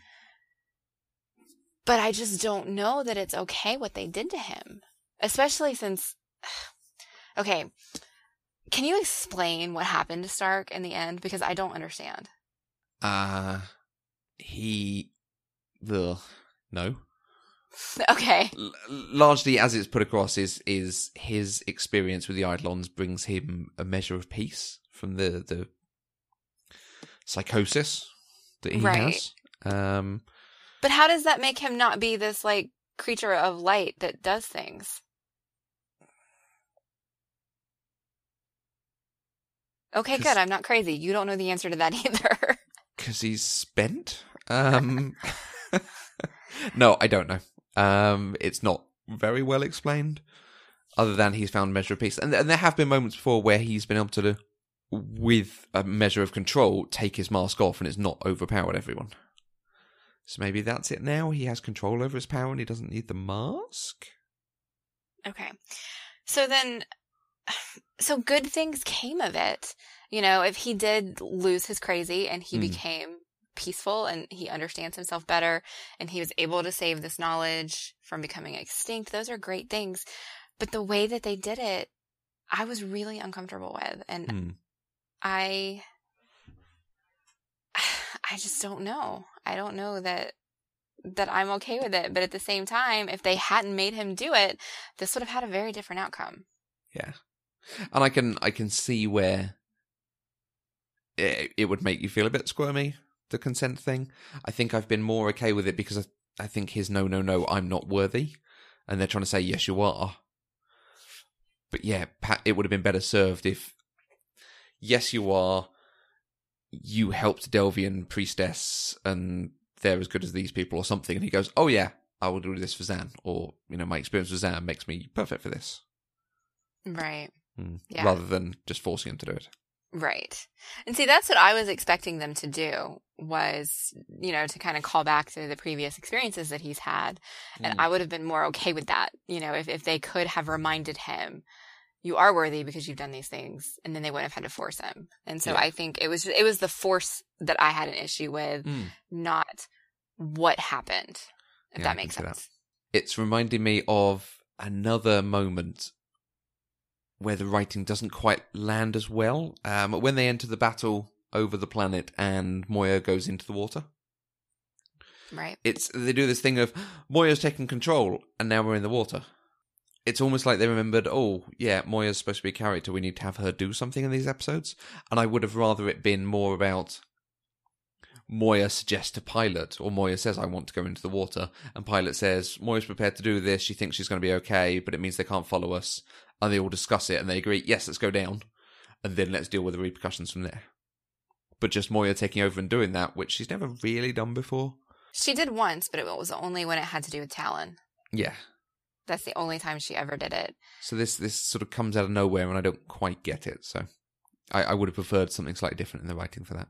But I just don't know that it's okay what they did to him. Especially since... Okay, can you explain what happened to Stark in the end? Because I don't understand. No. Okay. Largely, as it's put across, is his experience with the Eidolons brings him a measure of peace from the psychosis that he has. But how does that make him not be this like creature of light that does things? Okay, good. I'm not crazy. You don't know the answer to that either. Because he's spent? No, I don't know. It's not very well explained, other than he's found a measure of peace. And there have been moments before where he's been able to do, with a measure of control, take his mask off and it's not overpowered everyone. So maybe that's it now. He has control over his power and he doesn't need the mask? Okay. So good things came of it. You know, if he did lose his crazy and he became peaceful and he understands himself better and he was able to save this knowledge from becoming extinct, those are great things. But the way that they did it, I was really uncomfortable with. And I just don't know. I don't know that I'm okay with it. But at the same time, if they hadn't made him do it, this would have had a very different outcome. Yeah. And I can see where it would make you feel a bit squirmy, the consent thing. I think I've been more okay with it because I think his no, I'm not worthy. And they're trying to say, yes, you are. But yeah, it would have been better served if, yes, you are. You helped Delvian priestess and they're as good as these people or something. And he goes, oh yeah, I will do this for Zhaan. Or, my experience with Zhaan makes me perfect for this. Right. Yeah. Rather than just forcing him to do it. Right. And see, that's what I was expecting them to do was, to kind of call back to the previous experiences that he's had. And I would have been more okay with that, if they could have reminded him, you are worthy because you've done these things, and then they wouldn't have had to force him. And so I think it was the force that I had an issue with, not what happened, if that makes sense. That. It's reminding me of another moment where the writing doesn't quite land as well. When they enter the battle over the planet and Moya goes into the water. Right. They do this thing of, Moya's taking control, and now we're in the water. It's almost like they remembered, oh, yeah, Moya's supposed to be a character. We need to have her do something in these episodes. And I would have rather it been more about Moya suggests to Pilot, or Moya says, I want to go into the water. And Pilot says, Moya's prepared to do this. She thinks she's going to be okay, but it means they can't follow us. And they all discuss it, and they agree, yes, let's go down. And then let's deal with the repercussions from there. But just Moya taking over and doing that, which she's never really done before. She did once, but it was only when it had to do with Talon. Yeah. That's the only time she ever did it. So this sort of comes out of nowhere, and I don't quite get it. So I would have preferred something slightly different in the writing for that.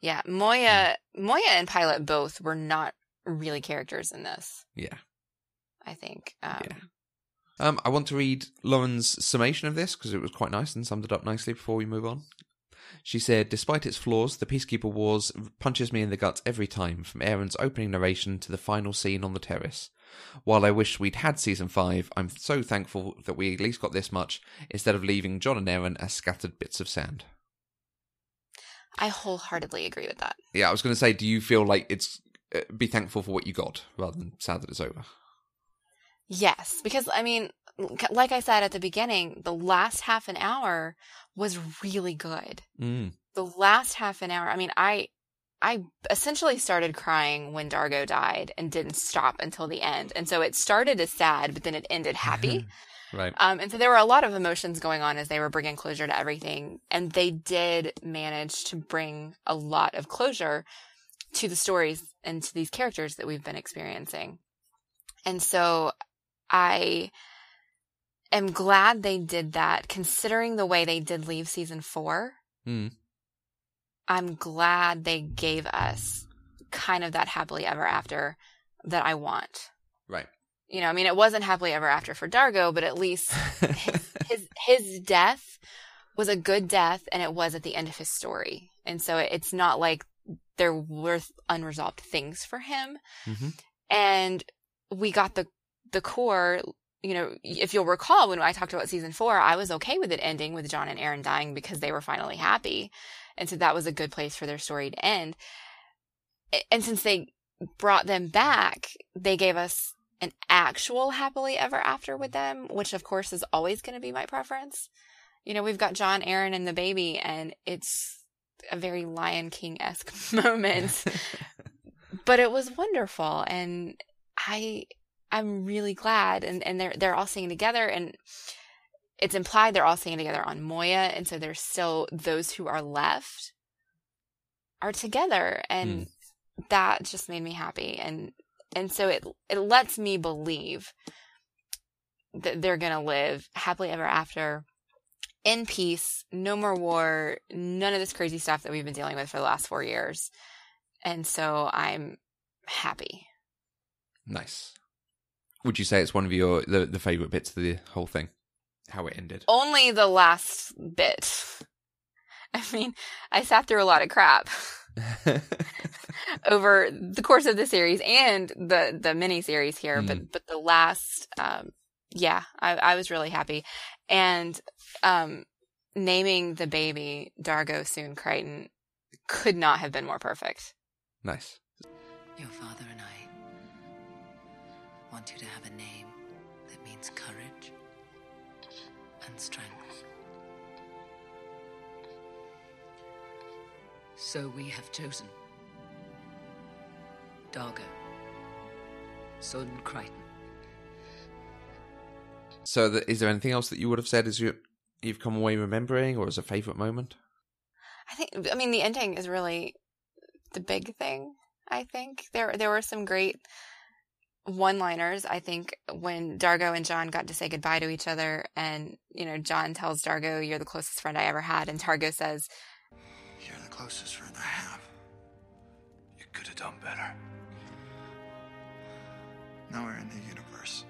Yeah, Moya and Pilot both were not really characters in this. Yeah. I think. I want to read Lauren's summation of this, because it was quite nice and summed it up nicely before we move on. She said, despite its flaws, the Peacekeeper Wars punches me in the gut every time, from Aeryn's opening narration to the final scene on the terrace. While I wish we'd had Season 5, I'm so thankful that we at least got this much, instead of leaving John and Aeryn as scattered bits of sand. I wholeheartedly agree with that. Yeah, I was going to say, do you feel like it's be thankful for what you got, rather than sad that it's over? Yes, because, like I said at the beginning, the last half an hour was really good. The last half an hour, I essentially started crying when D'Argo died and didn't stop until the end. And so it started as sad, but then it ended happy. Right. And so there were a lot of emotions going on as they were bringing closure to everything. And they did manage to bring a lot of closure to the stories and to these characters that we've been experiencing. And so I am glad they did that, considering the way they did leave Season 4. I'm glad they gave us kind of that happily ever after that I want. Right. It wasn't happily ever after for D'Argo, but at least his death was a good death, and it was at the end of his story. And so it's not like there were unresolved things for him. And we got the core. If you'll recall, when I talked about Season 4, I was okay with it ending with John and Aeryn dying because they were finally happy. And so that was a good place for their story to end. And since they brought them back, they gave us an actual happily ever after with them, which of course is always going to be my preference. We've got John, Aeryn, and the baby, and it's a very Lion King-esque moment. But it was wonderful, and I'm really glad, and they're all singing together, and it's implied they're all singing together on Moya, and so there's still those who are left are together, and that just made me happy, and so it lets me believe that they're gonna live happily ever after, in peace, no more war, none of this crazy stuff that we've been dealing with for the last 4 years, and so I'm happy. Nice. Would you say it's one of your the favorite bits of the whole thing? How it ended? Only the last bit. I sat through a lot of crap over the course of the series and the mini series here, but the last yeah, I was really happy. And naming the baby D'Argo Soon Crichton could not have been more perfect. Nice. Your father and I want you to have a name that means courage and strength. So we have chosen D'Argo Soon Crichton. So is there anything else that you would have said as you've come away remembering, or as a favourite moment? I mean, the ending is really the big thing, I think. There were some great one-liners, I think, when D'Argo and John got to say goodbye to each other, and, you know, John tells D'Argo, "You're the closest friend I ever had," and D'Argo says, "You're the closest friend I have. You could have done better. Now we're in the universe."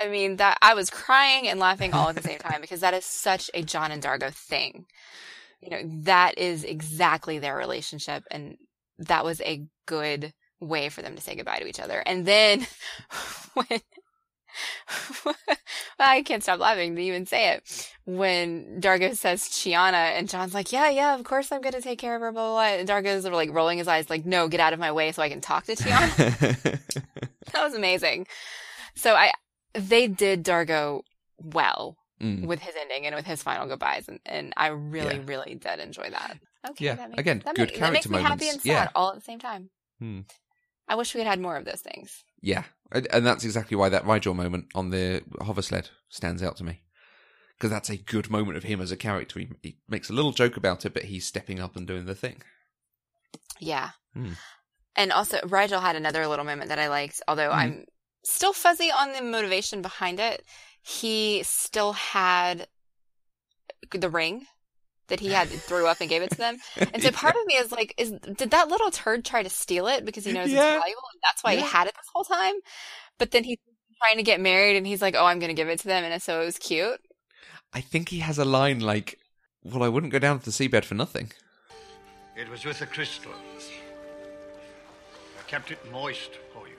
I mean, that I was crying and laughing all at the same time, because that is such a John and D'Argo thing. You know, that is exactly their relationship, and that was a good way for them to say goodbye to each other. And then when I can't stop laughing to even say it. When D'Argo says Chiana, and John's like, yeah, of course I'm going to take care of her, blah, blah, blah. And Dargo's like rolling his eyes like, "No, get out of my way so I can talk to Chiana." That was amazing. So they did D'Argo well with his ending and with his final goodbyes, and I really did enjoy that. Okay, yeah. That makes me happy and sad all at the same time. I wish we had more of those things. Yeah, and that's exactly why that Rigel moment on the hover sled stands out to me, because that's a good moment of him as a character. He makes a little joke about it, but he's stepping up and doing the thing. Yeah, and also Rigel had another little moment that I liked, although I'm still fuzzy on the motivation behind it. He still had the ring that he had threw up and gave it to them. And so part of me is like, did that little turd try to steal it because he knows it's valuable, and that's why he had it this whole time? But then he's trying to get married and he's like, "Oh, I'm going to give it to them." And so it was cute. I think he has a line like, "Well, I wouldn't go down to the seabed for nothing." "It was with the crystal. I kept it moist for you.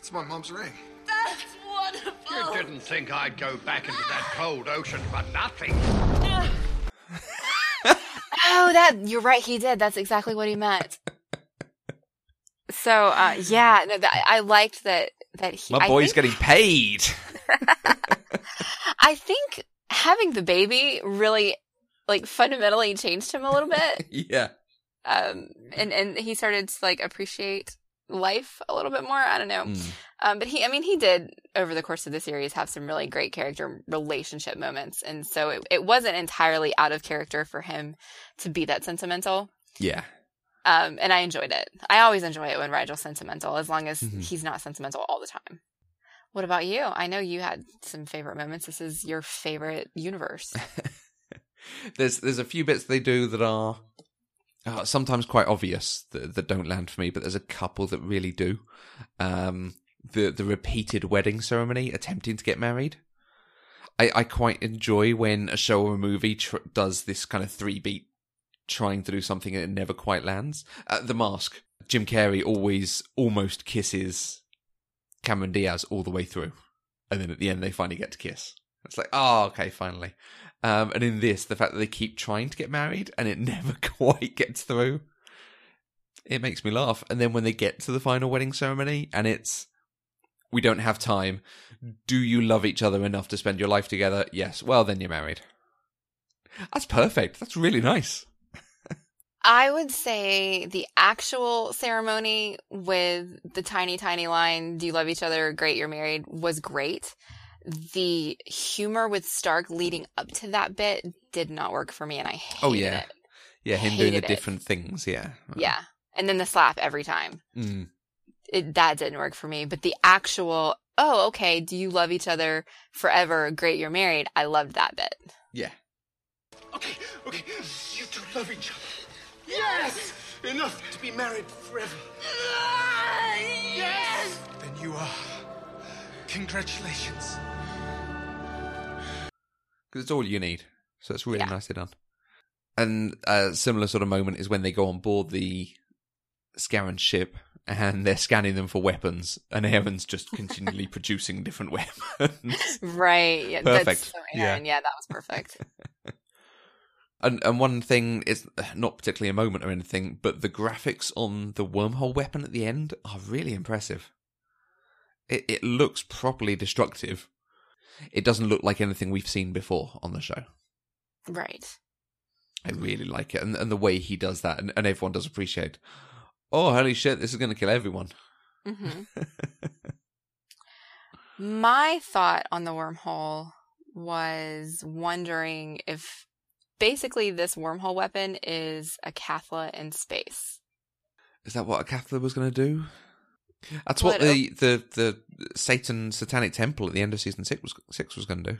It's my mom's ring." "That's wonderful. You didn't think I'd go back into that cold ocean for nothing." Oh, you're right. He did. That's exactly what he meant. So, I liked that he. My boy's getting paid. I think having the baby really, like, fundamentally changed him a little bit. Yeah. And he started to like appreciate life a little bit more. I don't know. But he did over the course of the series have some really great character relationship moments. And so it wasn't entirely out of character for him to be that sentimental. Yeah. And I enjoyed it. I always enjoy it when Rigel's sentimental, as long as he's not sentimental all the time. What about you? I know you had some favorite moments. This is your favorite universe. There's a few bits they do that are sometimes quite obvious that don't land for me, but there's a couple that really do. The repeated wedding ceremony, attempting to get married. I quite enjoy when a show or a movie does this kind of 3-beat trying to do something and it never quite lands. The Mask, Jim Carrey always almost kisses Cameron Diaz all the way through, and then at the end they finally get to kiss. It's like, oh, okay, finally. And in this, the fact that they keep trying to get married and it never quite gets through, it makes me laugh. And then when they get to the final wedding ceremony and it's, "We don't have time. Do you love each other enough to spend your life together? Yes. Well, then you're married." That's perfect. That's really nice. I would say the actual ceremony with the tiny, tiny line, "Do you love each other? Great, you're married," was great. The humor with Stark leading up to that bit did not work for me, and I hated it. Oh, yeah. Yeah, him doing the different things, yeah. Yeah, and then the slap every time. That didn't work for me, but the actual, "Oh, okay, do you love each other forever? Great, you're married," I loved that bit. Yeah. Okay, you two love each other. Yes! Enough to be married forever. Yes! Then you are. Congratulations. Because it's all you need. So it's really nicely done. And a similar sort of moment is when they go on board the Scarran ship and they're scanning them for weapons, and Aaron's just continually producing different weapons. Right. Yeah, perfect. That's so Aeryn. Yeah, that was perfect. And one thing is not particularly a moment or anything, but the graphics on the wormhole weapon at the end are really impressive. It looks properly destructive. It doesn't look like anything we've seen before on the show. Right. I really like it. And the way he does that, and everyone does appreciate, oh, holy shit, this is going to kill everyone. Mm-hmm. My thought on the wormhole was wondering if... basically, this wormhole weapon is a Cathla in space. Is that what a Cathla was going to do? That's what the satanic temple at the end of season six was going to do.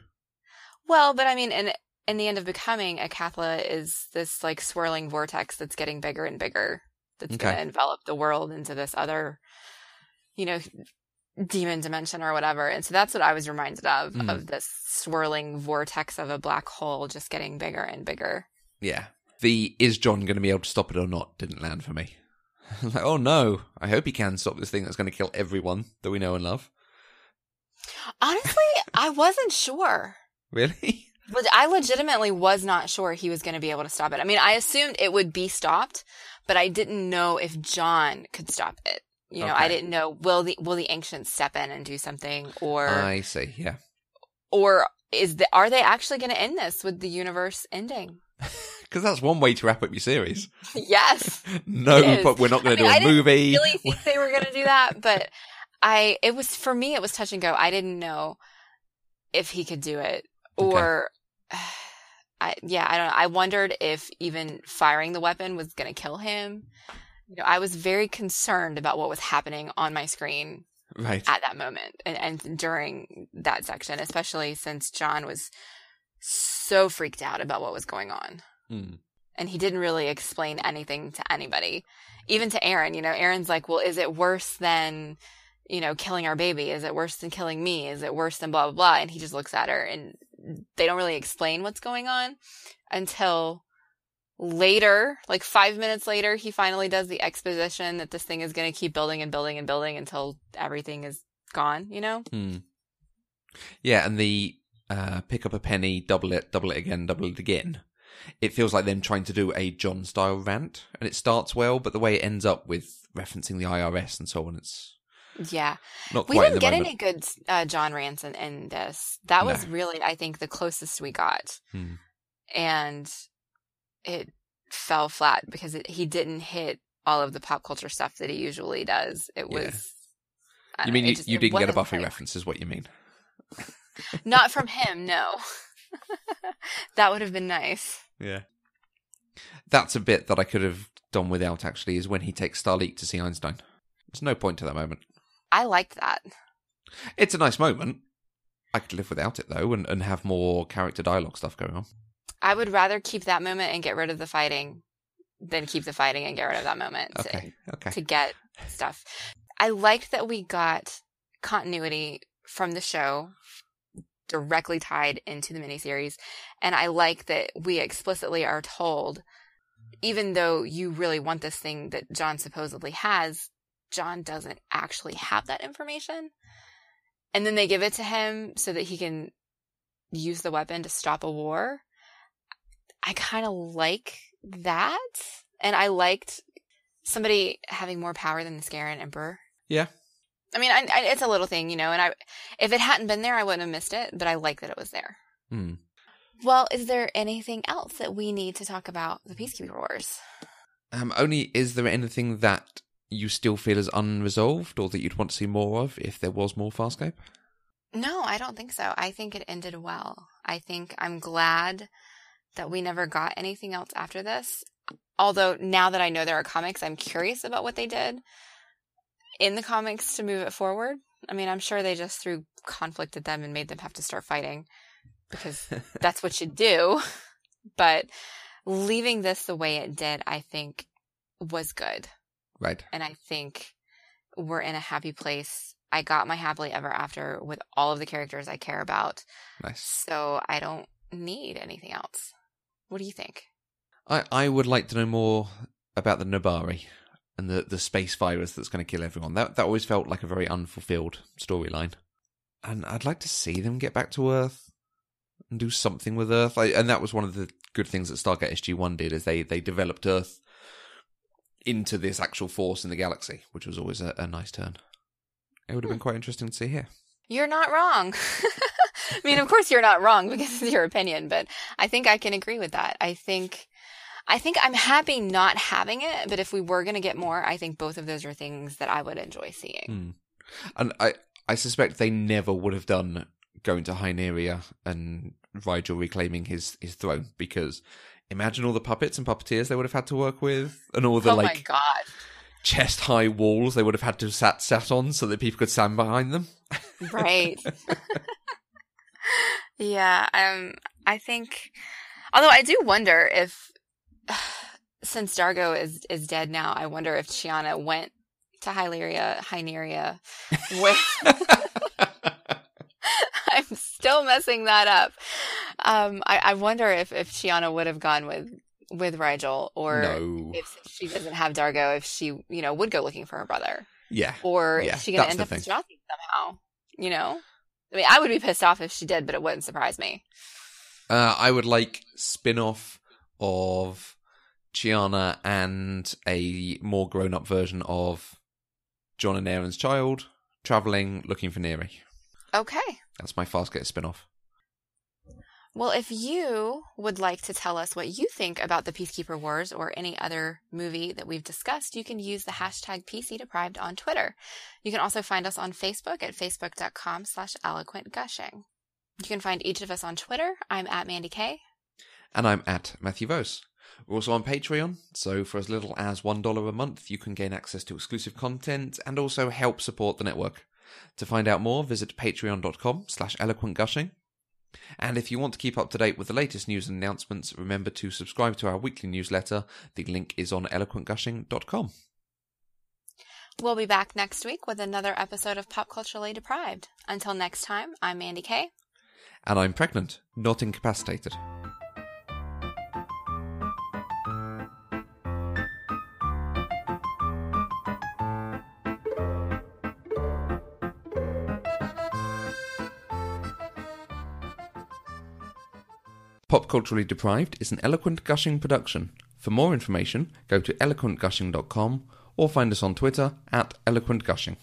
Well, but I mean, in the end of Becoming, a Cathla is this like swirling vortex that's getting bigger and bigger. That's going to envelop the world into this other, demon dimension or whatever. And so that's what I was reminded of this swirling vortex of a black hole just getting bigger and bigger. Yeah. The is John going to be able to stop it or not didn't land for me. Like, oh no, I hope he can stop this thing that's going to kill everyone that we know and love. Honestly, I wasn't sure. Really? But I legitimately was not sure he was going to be able to stop it. I mean, I assumed it would be stopped, but I didn't know if John could stop it. I didn't know, will the ancients step in and do something, or... I see, yeah. Or are they actually going to end this with the universe ending? Because that's one way to wrap up your series. Yes. No, but we're not going to do a movie. I didn't really think they were going to do that, but it was touch and go. I didn't know if he could do it, or... Okay. I don't know. I wondered if even firing the weapon was going to kill him. I was very concerned about what was happening on my screen at that moment and during that section, especially since John was so freaked out about what was going on. Mm. And he didn't really explain anything to anybody, even to Aeryn. Aaron's like, well, is it worse than, killing our baby? Is it worse than killing me? Is it worse than blah, blah, blah? And he just looks at her, and they don't really explain what's going on until... later, like 5 minutes later, he finally does the exposition that this thing is going to keep building and building and building until everything is gone, Mm. Yeah, and the pick up a penny, double it again, double it again. It feels like them trying to do a John-style rant, and it starts well, but the way it ends up with referencing the IRS and so on, it's... Yeah. Not quite. We didn't get any good John rants in this. That was really, I think, the closest we got. Mm. And... it fell flat because he didn't hit all of the pop culture stuff that he usually does. It was... Yeah. You mean you didn't get a Buffy reference is what you mean? Not from him, no. That would have been nice. Yeah. That's a bit that I could have done without, actually, is when he takes Starleak to see Einstein. There's no point to that moment. I liked that. It's a nice moment. I could live without it, though, and have more character dialogue stuff going on. I would rather keep that moment and get rid of the fighting than keep the fighting and get rid of that moment to get stuff. I liked that we got continuity from the show directly tied into the miniseries. And I like that we explicitly are told, even though you really want this thing that John supposedly has, John doesn't actually have that information. And then they give it to him so that he can use the weapon to stop a war. I kind of like that, and I liked somebody having more power than the Scarran Emperor. Yeah. I mean, it's a little thing, and if it hadn't been there, I wouldn't have missed it, but I like that it was there. Mm. Well, is there anything else that we need to talk about the Peacekeeper Wars? Only, is there anything that you still feel is unresolved or that you'd want to see more of if there was more Farscape? No, I don't think so. I think it ended well. I think I'm glad... that we never got anything else after this. Although now that I know there are comics, I'm curious about what they did in the comics to move it forward. I mean, I'm sure they just threw conflict at them and made them have to start fighting because that's what you do. But leaving this the way it did, I think was good. Right. And I think we're in a happy place. I got my happily ever after with all of the characters I care about. Nice. So I don't need anything else. What do you think? I would like to know more about the Nabari. and the space virus that's going to kill everyone. That always felt like a very unfulfilled storyline. And I'd like to see them get back to Earth and do something with Earth. And that was one of the good things that Stargate SG-1 did, is they developed Earth into this actual force in the galaxy, which was always a nice turn. It would have been quite interesting to see here. You're not wrong. I mean, of course you're not wrong because it's your opinion, but I think I can agree with that. I think I'm happy not having it, but if we were going to get more, I think both of those are things that I would enjoy seeing. Mm. And I suspect they never would have done going to Hyneria and Rigel reclaiming his throne, because imagine all the puppets and puppeteers they would have had to work with, and all the chest-high walls they would have had to have sat on so that people could stand behind them. Right. Yeah, I think... Although I do wonder if... Since D'Argo is dead now, I wonder if Chiana went to Hyneria with... I'm still messing that up. I wonder if Chiana would have gone with Rigel, or if she doesn't have D'Argo, if she would go looking for her brother. Yeah. Or is she going to end up with Jothee somehow? You know? I mean, I would be pissed off if she did, but it wouldn't surprise me. I would like spin-off of Chiana and a more grown-up version of John and Aaron's child traveling looking for Neri. Okay. That's my Farscape spin-off. Well, if you would like to tell us what you think about the Peacekeeper Wars or any other movie that we've discussed, you can use the hashtag PCDeprived on Twitter. You can also find us on Facebook at facebook.com/eloquentgushing. You can find each of us on Twitter. I'm at Mandy Kay. And I'm at Matthew Vose. We're also on Patreon, so for as little as $1 a month, you can gain access to exclusive content and also help support the network. To find out more, visit patreon.com/eloquentgushing. And if you want to keep up to date with the latest news and announcements, remember to subscribe to our weekly newsletter. The link is on eloquentgushing.com. We'll be back next week with another episode of Pop Culturally Deprived. Until next time, I'm Mandy Kay. And I'm pregnant, not incapacitated. Pop Culturally Deprived is an Eloquent Gushing production. For more information, go to eloquentgushing.com or find us on Twitter at eloquentgushing.